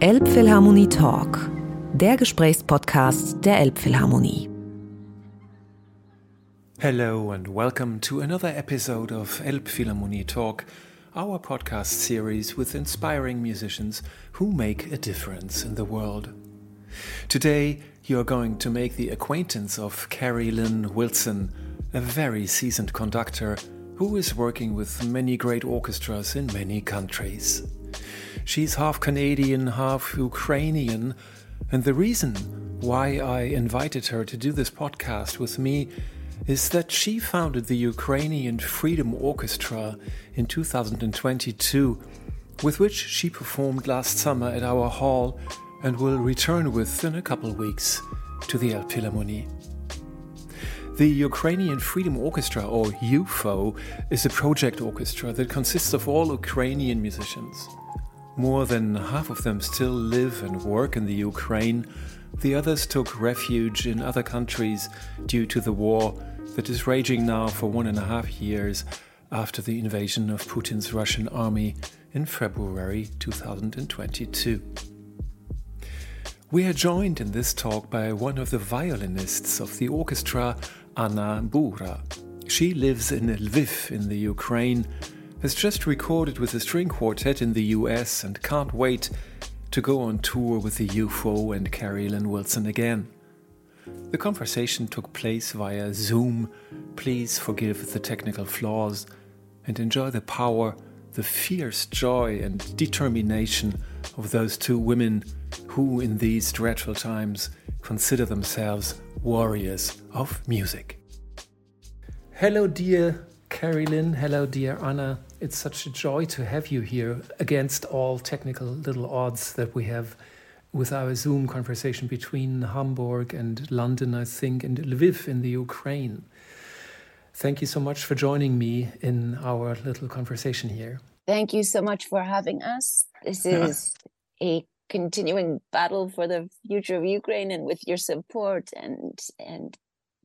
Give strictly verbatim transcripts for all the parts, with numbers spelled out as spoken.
Elbphilharmonie Talk, der Gesprächspodcast der Elbphilharmonie. Hello and welcome to another episode of Elbphilharmonie Talk, our podcast series with inspiring musicians who make a difference in the world. Today you are going to make the acquaintance of Keri-Lynn Wilson, a very seasoned conductor who is working with many great orchestras in many countries. She's half Canadian, half Ukrainian, and the reason why I invited her to do this podcast with me is that she founded the Ukrainian Freedom Orchestra in two thousand twenty-two, with which she performed last summer at our hall and will return with in a couple weeks to the Elbphilharmonie. The Ukrainian Freedom Orchestra, or U F O, is a project orchestra that consists of all Ukrainian musicians. More than half of them still live and work in the Ukraine. The others took refuge in other countries due to the war that is raging now for one and a half years after the invasion of Putin's Russian army in February two thousand twenty-two. We are joined in this talk by one of the violinists of the orchestra, Anna Bura. She lives in Lviv in the Ukraine, has just recorded with a string quartet in the U S and can't wait to go on tour with the U F O and Keri-Lynn Wilson again. The conversation took place via Zoom. Please forgive the technical flaws and enjoy the power, the fierce joy and determination of those two women who in these dreadful times consider themselves warriors of music. Hello, dear Keri-Lynn. Hello, dear Anna. It's such a joy to have you here against all technical little odds that we have with our Zoom conversation between Hamburg and London, I think, and Lviv in the Ukraine. Thank you so much for joining me in our little conversation here. Thank you so much for having us. This is a continuing battle for the future of Ukraine, and with your support and and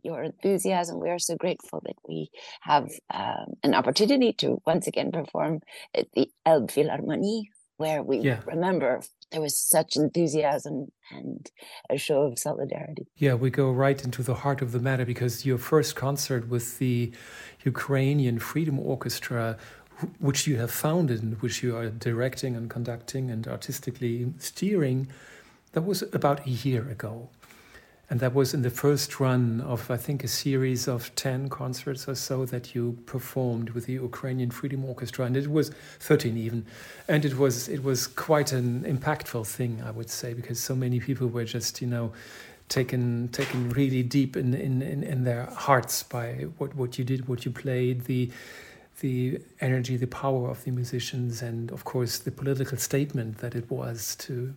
your enthusiasm, we are so grateful that we have um, an opportunity to once again perform at the Elbphilharmonie, where we yeah. remember there was such enthusiasm and a show of solidarity. Yeah, we go right into the heart of the matter, because your first concert with the Ukrainian Freedom Orchestra, which you have founded and which you are directing and conducting and artistically steering, that was about a year ago. And that was in the first run of, I think, a series of ten concerts or so that you performed with the Ukrainian Freedom Orchestra. And it was thirteen even. And it was it was quite an impactful thing, I would say, because so many people were just, you know, taken taken really deep in, in, in, in their hearts by what, what you did, what you played, the the energy, the power of the musicians, and, of course, the political statement that it was to,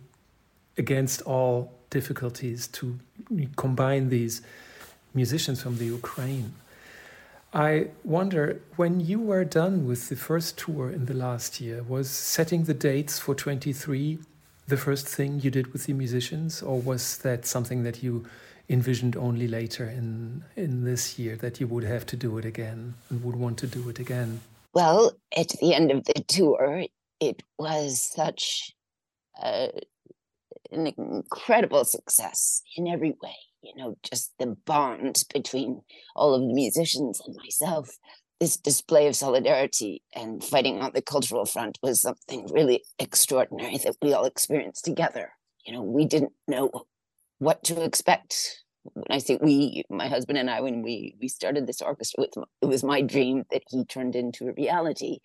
against all difficulties, to combine these musicians from the Ukraine. I wonder, when you were done with the first tour in the last year, was setting the dates for twenty-three the first thing you did with the musicians, or was that something that you envisioned only later in, in this year, that you would have to do it again and would want to do it again? Well, at the end of the tour, it was such a an incredible success in every way, you know, just the bond between all of the musicians and myself. This display of solidarity and fighting on the cultural front was something really extraordinary that we all experienced together. You know, we didn't know what to expect. When I say we, my husband and I, when we, we started this orchestra, with, it was my dream that he turned into a reality.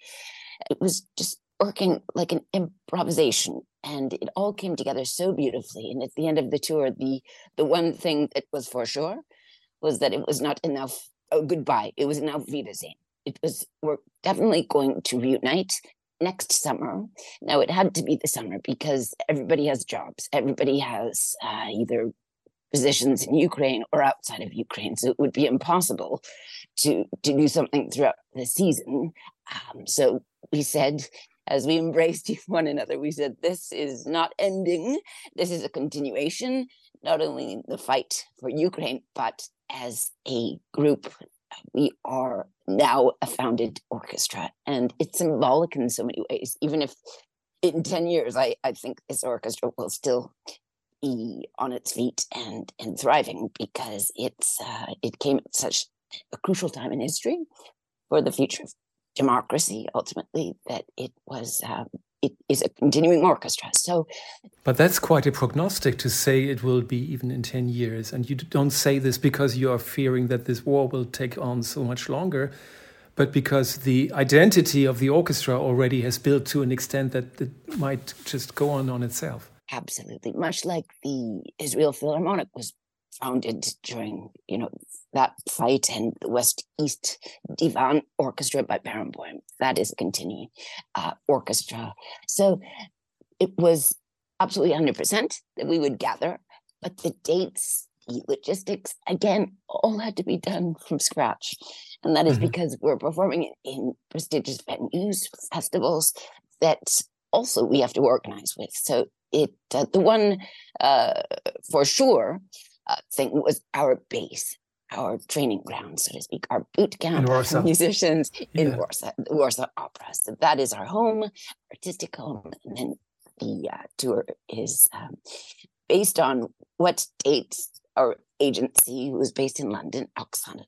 It was just working like an improvisation, and it all came together so beautifully. And at the end of the tour, the the one thing that was for sure was that it was not enough oh, goodbye. It was now Wiedersehen. It was, we're definitely going to reunite next summer. Now, it had to be the summer because everybody has jobs. Everybody has uh, either positions in Ukraine or outside of Ukraine. So it would be impossible to, to do something throughout the season. Um, so we said, as we embraced one another, we said, this is not ending. This is a continuation, not only in the fight for Ukraine, but as a group. We are now a founded orchestra, and it's symbolic in so many ways, even if in ten years, I, I think this orchestra will still be on its feet and, and thriving, because it's uh, it came at such a crucial time in history for the future of democracy, ultimately, that it was... Um, it is a continuing orchestra. So, but that's quite a prognostic to say it will be even in ten years. And you don't say this because you are fearing that this war will take on so much longer, but because the identity of the orchestra already has built to an extent that it might just go on on itself. Absolutely. Much like the Israel Philharmonic was founded during, you know, that fight, and the West East Divan Orchestra by Barenboim. That is a continuing uh, orchestra. So it was absolutely one hundred percent that we would gather, but the dates, the logistics, again, all had to be done from scratch. And that is mm-hmm. because we're performing in prestigious venues, festivals that also we have to organize with. So it uh, the one uh, for sure Uh, thing was our base, our training ground, so to speak, our boot camp for musicians yeah. in Warsaw, the Warsaw Opera. So that is our home, artistic home. And then the uh, tour is um, based on what dates our agency, who is based in London, Oksana,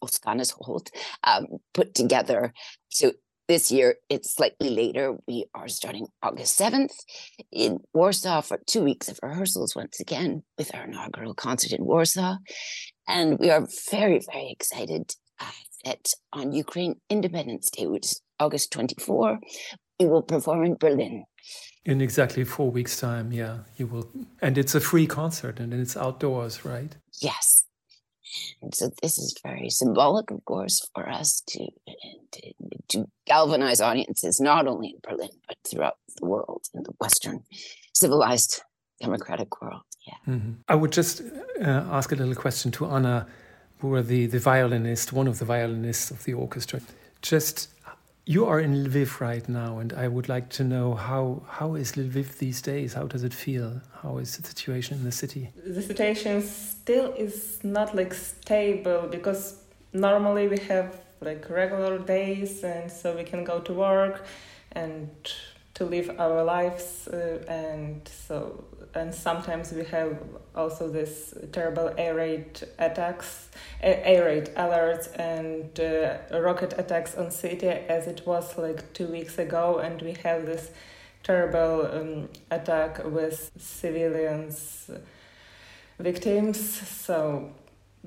Oksana Holt, um, put together. So this year, it's slightly later. We are starting August seventh in Warsaw for two weeks of rehearsals once again with our inaugural concert in Warsaw. And we are very, very excited uh, that on Ukraine Independence Day, which is August twenty-fourth, we will perform in Berlin. In exactly four weeks' time, yeah. you will, and it's a free concert and it's outdoors, right? Yes. And so this is very symbolic, of course, for us to, to to galvanize audiences, not only in Berlin, but throughout the world, in the Western civilized democratic world. Yeah. Mm-hmm. I would just uh, ask a little question to Anna Bura, the, the violinist, one of the violinists of the orchestra. Just, you are in Lviv right now, and I would like to know how, how is Lviv these days? How does it feel? How is the situation in the city? The situation still is not like stable, because normally we have like regular days, and so we can go to work and to live our lives, uh, and so and sometimes we have also this terrible air raid attacks, air raid alerts, and uh, rocket attacks on city, as it was like two weeks ago, and we have this terrible um, attack with civilians victims. So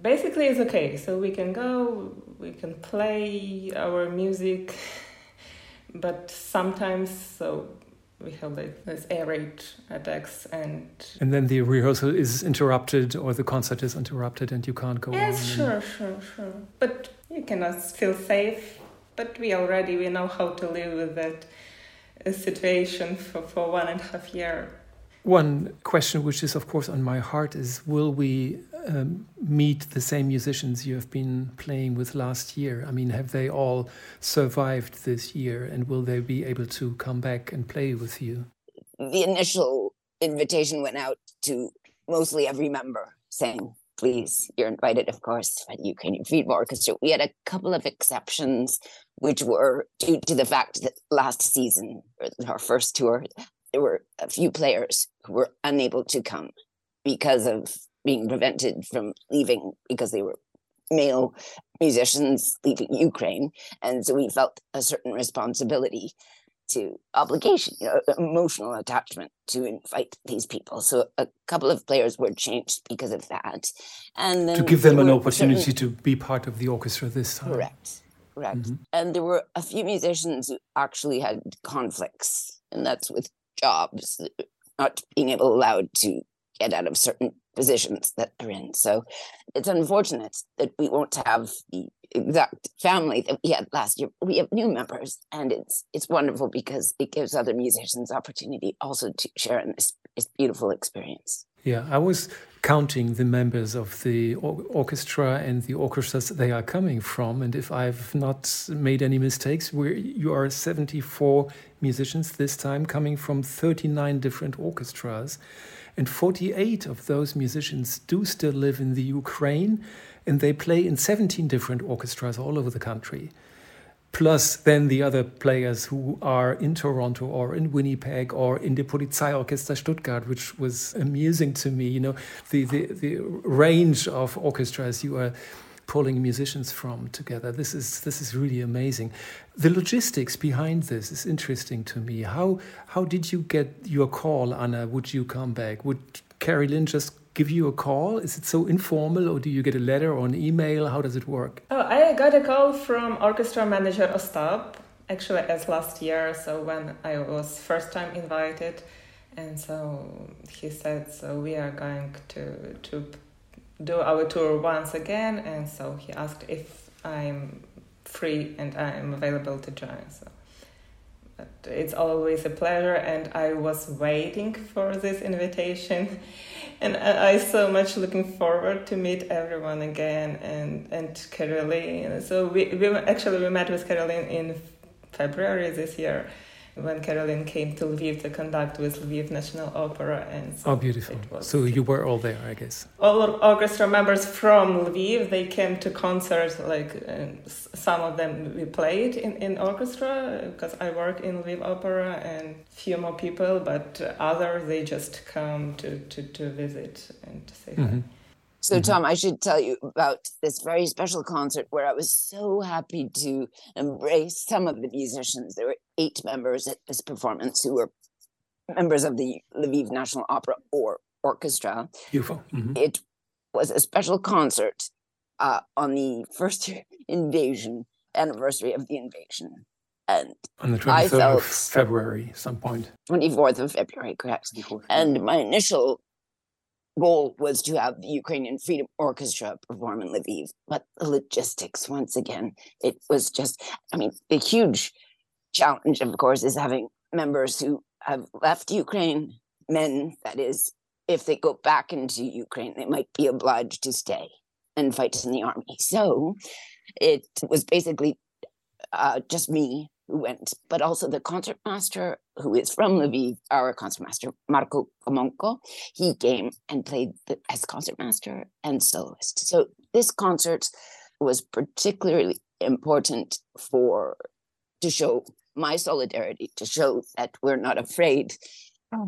basically it's okay. So we can go, we can play our music, but sometimes so. We have like those air raid attacks, and and then the rehearsal is interrupted, or the concert is interrupted, and you can't go. Yes, on and... sure, sure, sure. But you cannot feel safe. But we already we know how to live with that situation for, for one and a half year. One question, which is of course on my heart, is: will we um, meet the same musicians you have been playing with last year? I mean, have they all survived this year, and will they be able to come back and play with you? The initial invitation went out to mostly every member, saying, "Please, you're invited, of course, by the Ukrainian Freedom Orchestra." We had a couple of exceptions, which were due to the fact that last season, our first tour, there were a few players who were unable to come because of being prevented from leaving, because they were male musicians leaving Ukraine. And so we felt a certain responsibility to obligation, you know, emotional attachment to invite these people. So a couple of players were changed because of that. And then to give them an opportunity certain... to be part of the orchestra this time. Correct. Correct. Mm-hmm. And there were a few musicians who actually had conflicts, and that's with jobs, not being able allowed to get out of certain positions that they're in. So it's unfortunate that we won't have the exact family that we had last year. We have new members, and it's it's wonderful because it gives other musicians opportunity also to share in this, this beautiful experience. Yeah, I was counting the members of the or- orchestra and the orchestras they are coming from, and if I've not made any mistakes, we're, you are seventy-four musicians this time, coming from thirty-nine different orchestras, and forty-eight of those musicians do still live in the Ukraine, and they play in seventeen different orchestras all over the country. plus then the other players who are in Toronto or in Winnipeg or in the Polizeiorchester Stuttgart, which was amusing to me, you know, the, the, the range of orchestras you are pulling musicians from together. This is this is really amazing. The logistics behind this is interesting to me. How how did you get your call, Anna? Would you come back? Would Keri-Lynn just give you a call? Is it so informal, or do you get a letter or an email? How does it work? Oh, I got a call from orchestra manager Ostap, actually as last year, so when I was first time invited. And so he said, so we are going to, to do our tour once again. And so he asked if I'm free and I'm available to join. So but it's always a pleasure, and I was waiting for this invitation, and I, I so much looking forward to meet everyone again and and Keri-Lynn. So we, we actually we met with Keri-Lynn in February this year, when Keri-Lynn came to Lviv to conduct with Lviv National Opera. And so oh, beautiful. So you were all there, I guess. All orchestra members from Lviv, they came to concerts, like uh, some of them we played in, in orchestra, because I work in Lviv Opera, and few more people, but others, they just come to, to, to visit and to say mm-hmm. hi. So, Tom, I should tell you about this very special concert where I was so happy to embrace some of the musicians. There were eight members at this performance who were members of the Lviv National Opera or Orchestra. Beautiful. Mm-hmm. It was a special concert uh, on the first invasion, anniversary of the invasion. And on the twenty-third of February, some point. twenty-fourth of February, perhaps. And my initial goal was to have the Ukrainian Freedom Orchestra perform in Lviv, but the logistics, once again, it was just, I mean, the huge challenge, of course, is having members who have left Ukraine, men, that is, if they go back into Ukraine, they might be obliged to stay and fight in the army. So it was basically uh, just me who went, but also the concertmaster, who is from Lviv, our concertmaster, Marko Komonko, he came and played the, as concertmaster and soloist. So this concert was particularly important for to show my solidarity, to show that we're not afraid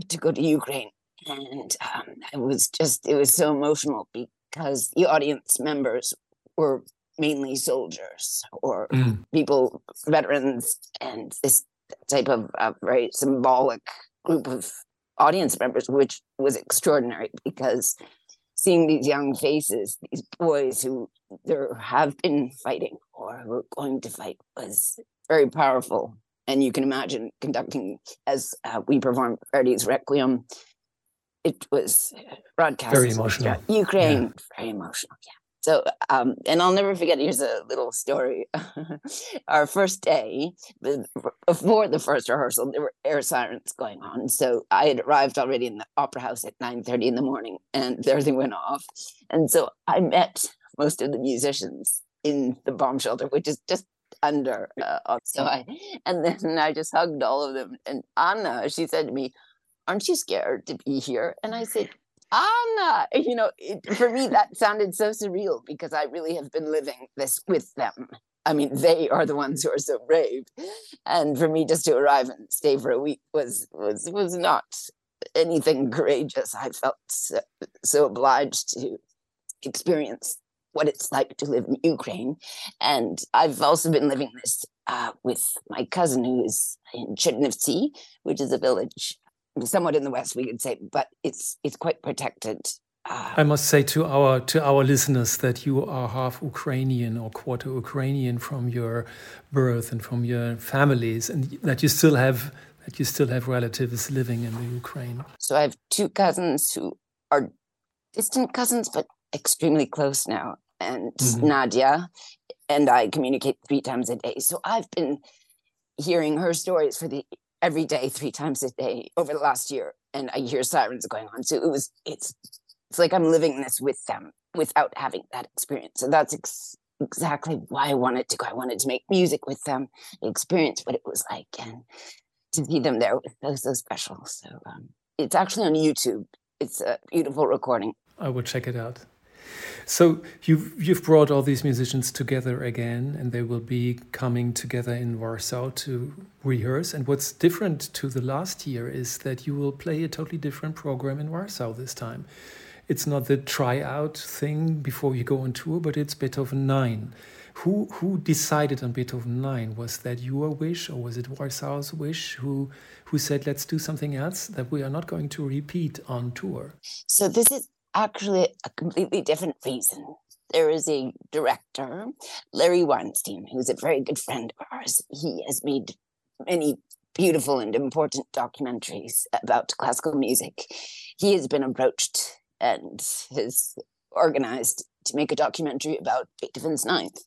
to go to Ukraine. And um, I was just, it was so emotional because the audience members were mainly soldiers or mm. people, veterans, and this type of uh, very symbolic group of audience members, which was extraordinary because seeing these young faces, these boys who there have been fighting or who are going to fight, was very powerful. And you can imagine conducting, as uh, we performed Verdis Requiem, it was broadcast. Very emotional. Ukraine, yeah. Very emotional, yeah. So, um, and I'll never forget, here's a little story. Our first day, before the first rehearsal, there were air sirens going on. So I had arrived already in the opera house at nine thirty in the morning, and everything went off. And so I met most of the musicians in the bomb shelter, which is just under. Uh, so I, and then I just hugged all of them. And Anna, she said to me, "Aren't you scared to be here?" And I said, Anna, you know, it, for me, that sounded so surreal because I really have been living this with them. I mean, they are the ones who are so brave. And for me just to arrive and stay for a week was was, was not anything courageous. I felt so, so obliged to experience what it's like to live in Ukraine. And I've also been living this uh, with my cousin who is in Chernivtsi, which is a village somewhat in the West, we could say, but it's it's quite protected. Uh, I must say to our to our listeners that you are half Ukrainian or quarter Ukrainian from your birth and from your families, and that you still have that you still have relatives living in the Ukraine. So I have two cousins who are distant cousins, but extremely close now, and mm-hmm. Nadia and I communicate three times a day. So I've been hearing her stories for the. Every day, three times a day over the last year. And I hear sirens going on. So it was, it's, it's like I'm living this with them without having that experience. So that's ex- exactly why I wanted to go. I wanted to make music with them, experience what it was like. And to see them there was so special. So um, it's actually on YouTube. It's a beautiful recording. I will check it out. So you've, you've brought all these musicians together again, and they will be coming together in Warsaw to rehearse. And what's different to the last year is that you will play a totally different program in Warsaw this time. It's not the tryout thing before you go on tour, but it's Beethoven nine. Who who decided on Beethoven nine? Was that your wish, or was it Warsaw's wish? Who who said, let's do something else that we are not going to repeat on tour? So this is actually a completely different reason. There is a director, Larry Weinstein, who's a very good friend of ours. He has made many beautiful and important documentaries about classical music. He has been approached and has organized to make a documentary about Beethoven's Ninth.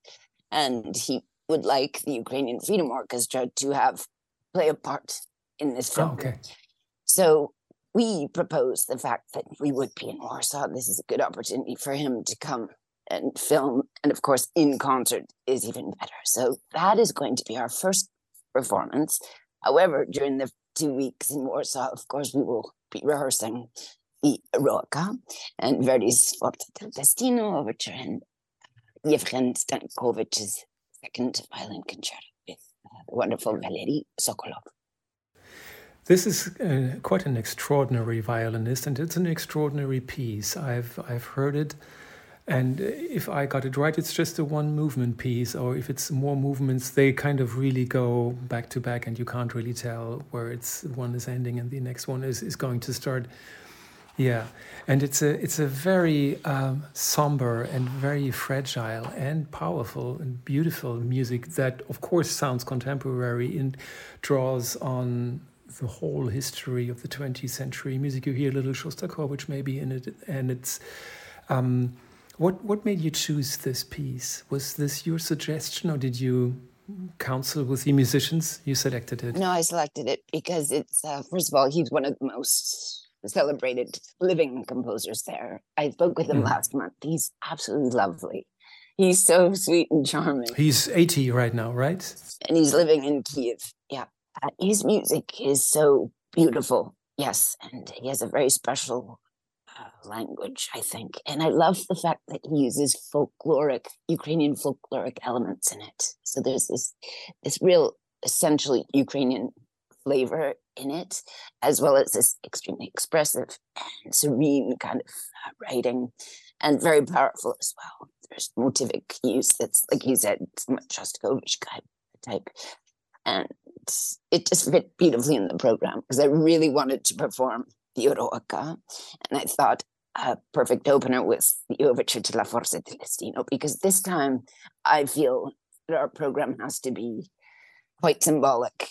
And he would like the Ukrainian Freedom Orchestra to have play a part in this film. Oh, okay. So we proposed the fact that we would be in Warsaw. This is a good opportunity for him to come and film. And of course, in concert is even better. So that is going to be our first performance. However, during the two weeks in Warsaw, of course, we will be rehearsing the Eroica and Verdi's Forte del Destino overture and Yevgen Stankovich's second violin concerto with the wonderful Valery Sokolov. This is uh, quite an extraordinary violinist, and it's an extraordinary piece. I've I've heard it, and if I got it right, it's just a one-movement piece, or if it's more movements, they kind of really go back to back, and you can't really tell where it's one is ending and the next one is, is going to start. Yeah, and it's a it's a very um, somber and very fragile and powerful and beautiful music that, of course, sounds contemporary and draws on the whole history of the twentieth century music. You hear a little Shostakovich maybe in it, and it's um, what what made you choose this piece? Was this your suggestion, or did you counsel with the musicians? You selected it. No, I selected it because it's uh, first of all, he's one of the most celebrated living composers there. I spoke with him mm. last month. He's absolutely lovely. He's so sweet and charming. He's eighty right now, right? And he's living in Kiev. Yeah. Uh, his music is so beautiful. Yes. And he has a very special uh, language, I think. And I love the fact that he uses folkloric, Ukrainian folkloric elements in it. So there's this, this real essentially Ukrainian flavor in it, as well as this extremely expressive and serene kind of uh, writing, and very powerful as well. There's motivic use that's, like you said, somewhat Shostakovich type, and it just fit beautifully in the program because I really wanted to perform the Eroica, and I thought a perfect opener was the Overture to La Forza del Destino, because this time I feel that our program has to be quite symbolic.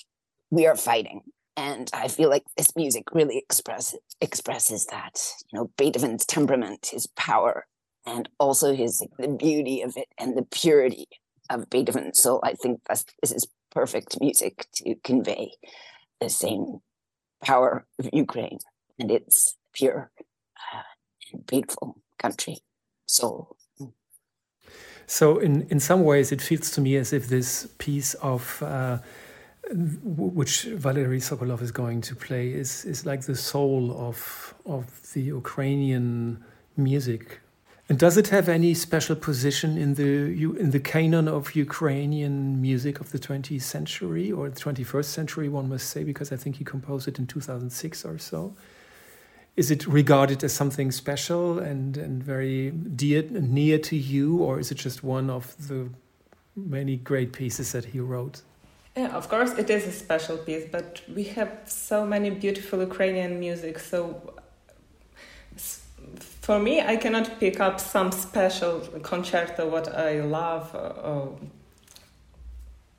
We are fighting. And I feel like this music really express, expresses that. You know, Beethoven's temperament, his power, and also his the beauty of it and the purity of Beethoven. So I think that's, this is perfect music to convey the same power of Ukraine and its pure uh, and beautiful country soul. So in, in some ways, it feels to me as if this piece of... Uh, which Valery Sokolov is going to play is is like the soul of of the Ukrainian music. And does it have any special position in the in the canon of Ukrainian music of the twentieth century or the twenty-first century, one must say, because I think he composed it in two thousand six or so? Is it regarded as something special and, and very dear, near to you, or is it just one of the many great pieces that he wrote? Yeah, of course, it is a special piece, but we have so many beautiful Ukrainian music. So for me, I cannot pick up some special concerto what I love. Or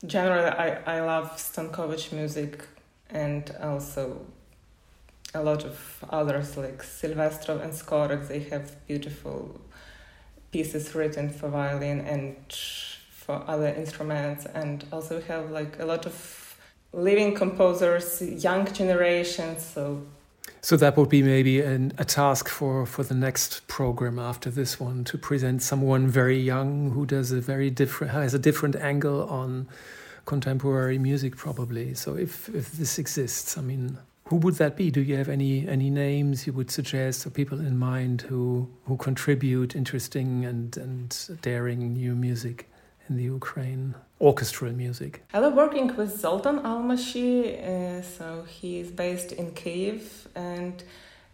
generally, I, I love Stankovich's music and also a lot of others like Silvestrov and Skorak. They have beautiful pieces written for violin and for other instruments, and also have like a lot of living composers, young generations. So, so that would be maybe an, a task for, for the next program after this one, to present someone very young who does a very different has a different angle on contemporary music, probably. So if if this exists, I mean, Who would that be? Do you have any, any names you would suggest or people in mind who, who contribute interesting and, and daring new music in the Ukraine, orchestral music? I love working with Zoltan Almashi, uh, so he is based in Kyiv, and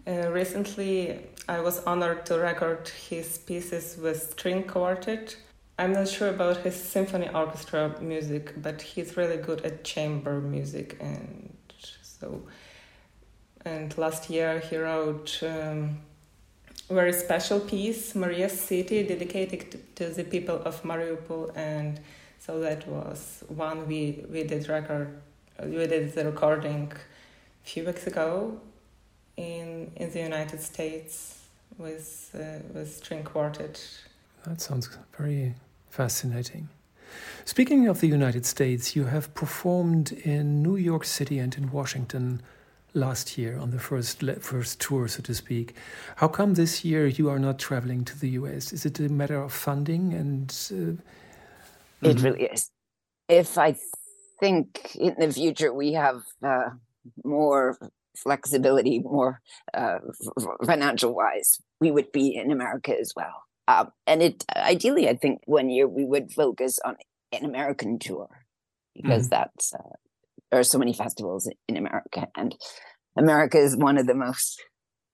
uh, recently I was honored to record his pieces with string quartet. I'm not sure about his symphony orchestra music, but he's really good at chamber music, and so... And last year he wrote um, a very special piece, Maria's City, dedicated to, to the people of Mariupol, and so that was one we, we did record we did the recording a few weeks ago in in the United States with uh, with string quartet. That sounds very fascinating. Speaking of the United States, you have performed in New York City and in Washington last year on the first first tour, so to speak. How come this year you are not traveling to the U S? Is it a matter of funding? And uh, it really is. If I think in the future we have uh, more flexibility, more uh, financial wise, we would be in America as well. Uh, and it ideally, I think one year we would focus on an American tour, because mm. that's. Uh, There are so many festivals in America, and America is one of the most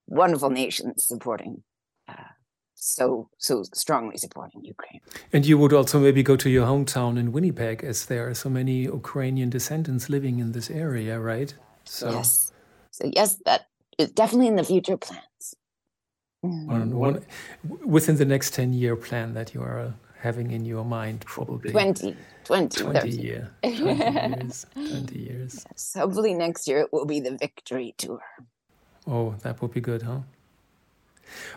wonderful nations supporting, uh, so so strongly supporting Ukraine. And you would also maybe go to your hometown in Winnipeg, as there are so many Ukrainian descendants living in this area, right? So yes, so yes, that is definitely in the future plans. One, one, within the next ten-year plan that you are having in your mind, probably. twenty, twenty, twenty years. twenty years. Yes, hopefully next year it will be the Victory Tour. Oh, that would be good, huh?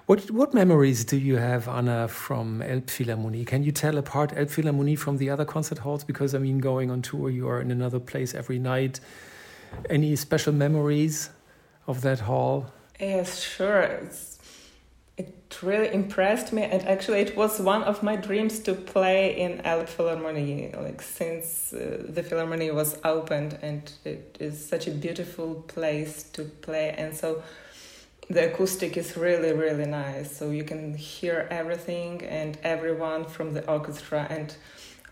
What what memories do you have, Anna, from Elbphilharmonie? Can you tell apart Elbphilharmonie from the other concert halls? Because, I mean, going on tour, you are in another place every night. Any special memories of that hall? Yes, sure. It's It really impressed me, and actually it was one of my dreams to play in Elbphilharmonie, like since uh, the Philharmonie was opened, and it is such a beautiful place to play, and so the acoustic is really, really nice, so you can hear everything and everyone from the orchestra, and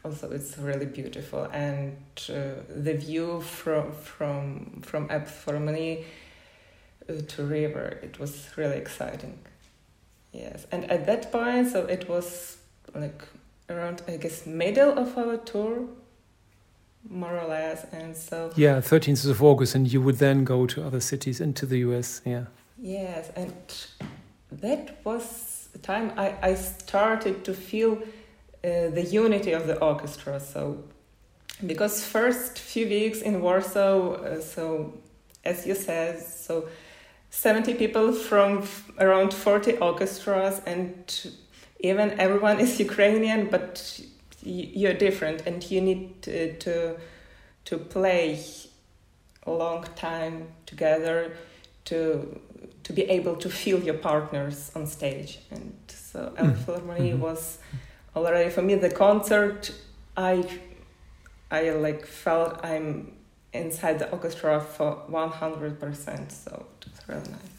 also it's really beautiful, and uh, the view from from from Elbphilharmonie to river, it was really exciting. Yes, and at that point, so it was like around, I guess, middle of our tour, more or less, and so... Yeah, thirteenth of August, and you would then go to other cities and to the U S, yeah. Yes, and that was the time I, I started to feel uh, the unity of the orchestra, so... Because first few weeks in Warsaw, uh, so, as you said, so... seventy people from f- around forty orchestras, and even everyone is Ukrainian, but y- you're different, and you need to, to to play a long time together to to be able to feel your partners on stage. And so Elbphilharmonie mm-hmm. was already for me the concert. I I like felt I'm inside the orchestra for one hundred percent, so it was really nice.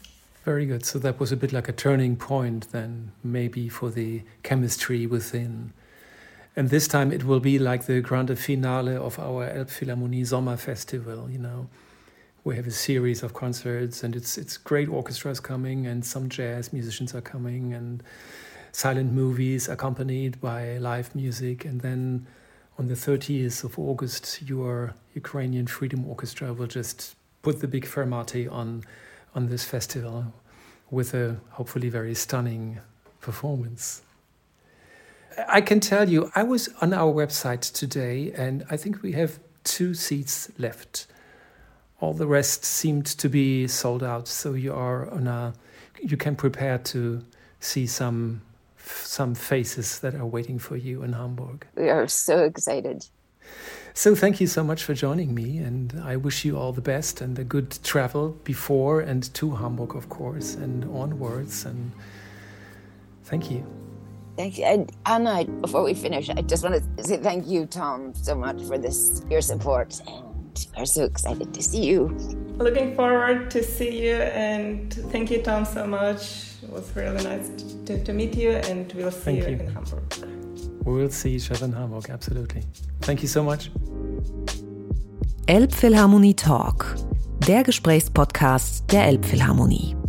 Very good. So that was a bit like a turning point then, maybe, for the chemistry within. And this time it will be like the grande finale of our Elbphilharmonie Sommer Festival, you know. We have a series of concerts, and it's it's great orchestras coming, and some jazz musicians are coming, and silent movies accompanied by live music, and then on the thirtieth of August, your Ukrainian Freedom Orchestra will just put the big fermate on on this festival with a hopefully very stunning performance. I can tell you, I was on our website today, and I think we have two seats left. All the rest seemed to be sold out, so you are on a, you can prepare to see some some faces that are waiting for you in Hamburg. We are so excited. So thank you so much for joining me, and I wish you all the best and a good travel before and to Hamburg, of course, and onwards, and thank you. Thank you. And Anna, before we finish, I just want to say thank you, Tom, so much for this, your support, and we're so excited to see you Looking forward to see you and thank you, Tom, so much. It was really nice to, to meet you, and we'll see you, you in Hamburg. We will see each other in Hamburg, absolutely. Thank you so much. Elbphilharmonie Talk, der Gesprächspodcast der Elbphilharmonie.